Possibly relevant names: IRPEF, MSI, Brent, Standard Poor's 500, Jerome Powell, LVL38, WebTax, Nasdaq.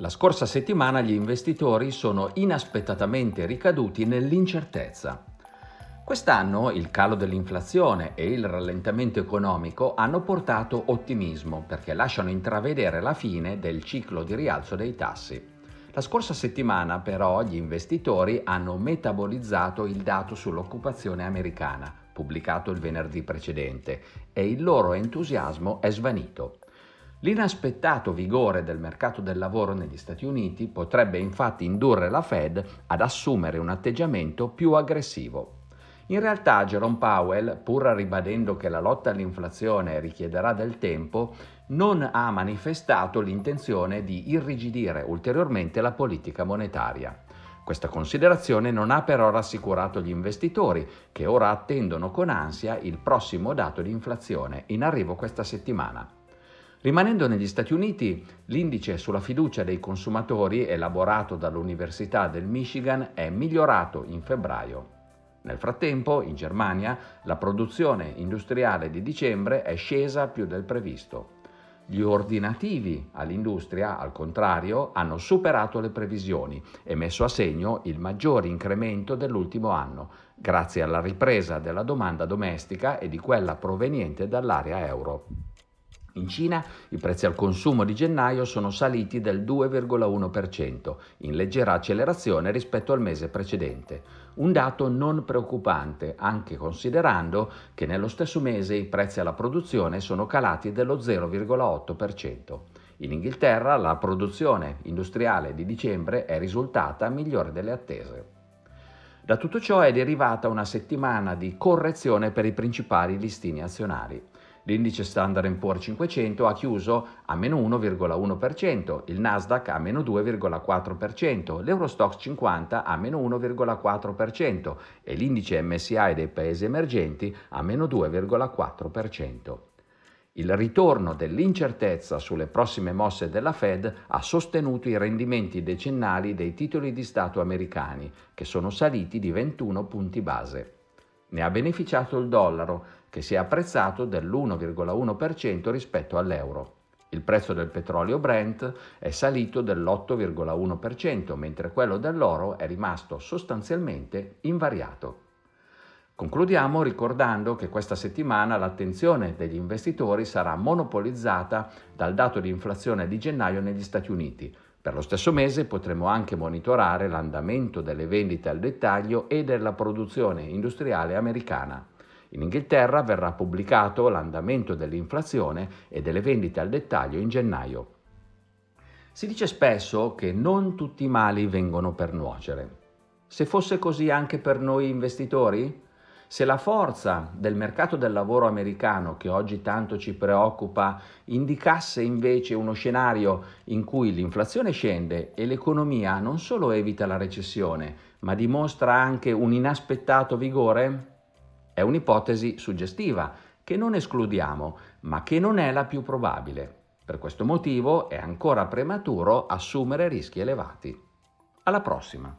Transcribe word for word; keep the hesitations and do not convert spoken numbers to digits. La scorsa settimana gli investitori sono inaspettatamente ricaduti nell'incertezza. Quest'anno il calo dell'inflazione e il rallentamento economico hanno portato ottimismo perché lasciano intravedere la fine del ciclo di rialzo dei tassi. La scorsa settimana però gli investitori hanno metabolizzato il dato sull'occupazione americana, pubblicato il venerdì precedente, e il loro entusiasmo è svanito. L'inaspettato vigore del mercato del lavoro negli Stati Uniti potrebbe infatti indurre la Fed ad assumere un atteggiamento più aggressivo. In realtà Jerome Powell, pur ribadendo che la lotta all'inflazione richiederà del tempo, non ha manifestato l'intenzione di irrigidire ulteriormente la politica monetaria. Questa considerazione non ha però rassicurato gli investitori, che ora attendono con ansia il prossimo dato di inflazione in arrivo questa settimana. Rimanendo negli Stati Uniti, l'indice sulla fiducia dei consumatori elaborato dall'Università del Michigan è migliorato in febbraio. Nel frattempo, in Germania, la produzione industriale di dicembre è scesa più del previsto. Gli ordinativi all'industria, al contrario, hanno superato le previsioni e messo a segno il maggior incremento dell'ultimo anno, grazie alla ripresa della domanda domestica e di quella proveniente dall'area euro. In Cina i prezzi al consumo di gennaio sono saliti del due virgola uno per cento, in leggera accelerazione rispetto al mese precedente. Un dato non preoccupante, anche considerando che nello stesso mese i prezzi alla produzione sono calati dello zero virgola otto per cento. In Inghilterra la produzione industriale di dicembre è risultata migliore delle attese. Da tutto ciò è derivata una settimana di correzione per i principali listini azionari. L'indice Standard Poor's cinquecento ha chiuso a meno uno virgola uno per cento, il Nasdaq a meno due virgola quattro per cento, l'Eurostoxx cinquanta a meno uno virgola quattro per cento e l'indice M S I dei paesi emergenti a meno due virgola quattro per cento. Il ritorno dell'incertezza sulle prossime mosse della Fed ha sostenuto i rendimenti decennali dei titoli di Stato americani, che sono saliti di ventuno punti base. Ne ha beneficiato il dollaro, che si è apprezzato dell'uno virgola uno per cento rispetto all'euro. Il prezzo del petrolio Brent è salito dell'otto virgola uno per cento, mentre quello dell'oro è rimasto sostanzialmente invariato. Concludiamo ricordando che questa settimana l'attenzione degli investitori sarà monopolizzata dal dato di inflazione di gennaio negli Stati Uniti. Per lo stesso mese potremo anche monitorare l'andamento delle vendite al dettaglio e della produzione industriale americana. In Inghilterra verrà pubblicato l'andamento dell'inflazione e delle vendite al dettaglio in gennaio. Si dice spesso che non tutti i mali vengono per nuocere. Se fosse così anche per noi investitori? Se la forza del mercato del lavoro americano, che oggi tanto ci preoccupa, indicasse invece uno scenario in cui l'inflazione scende e l'economia non solo evita la recessione, ma dimostra anche un inaspettato vigore? È un'ipotesi suggestiva che non escludiamo, ma che non è la più probabile. Per questo motivo è ancora prematuro assumere rischi elevati. Alla prossima!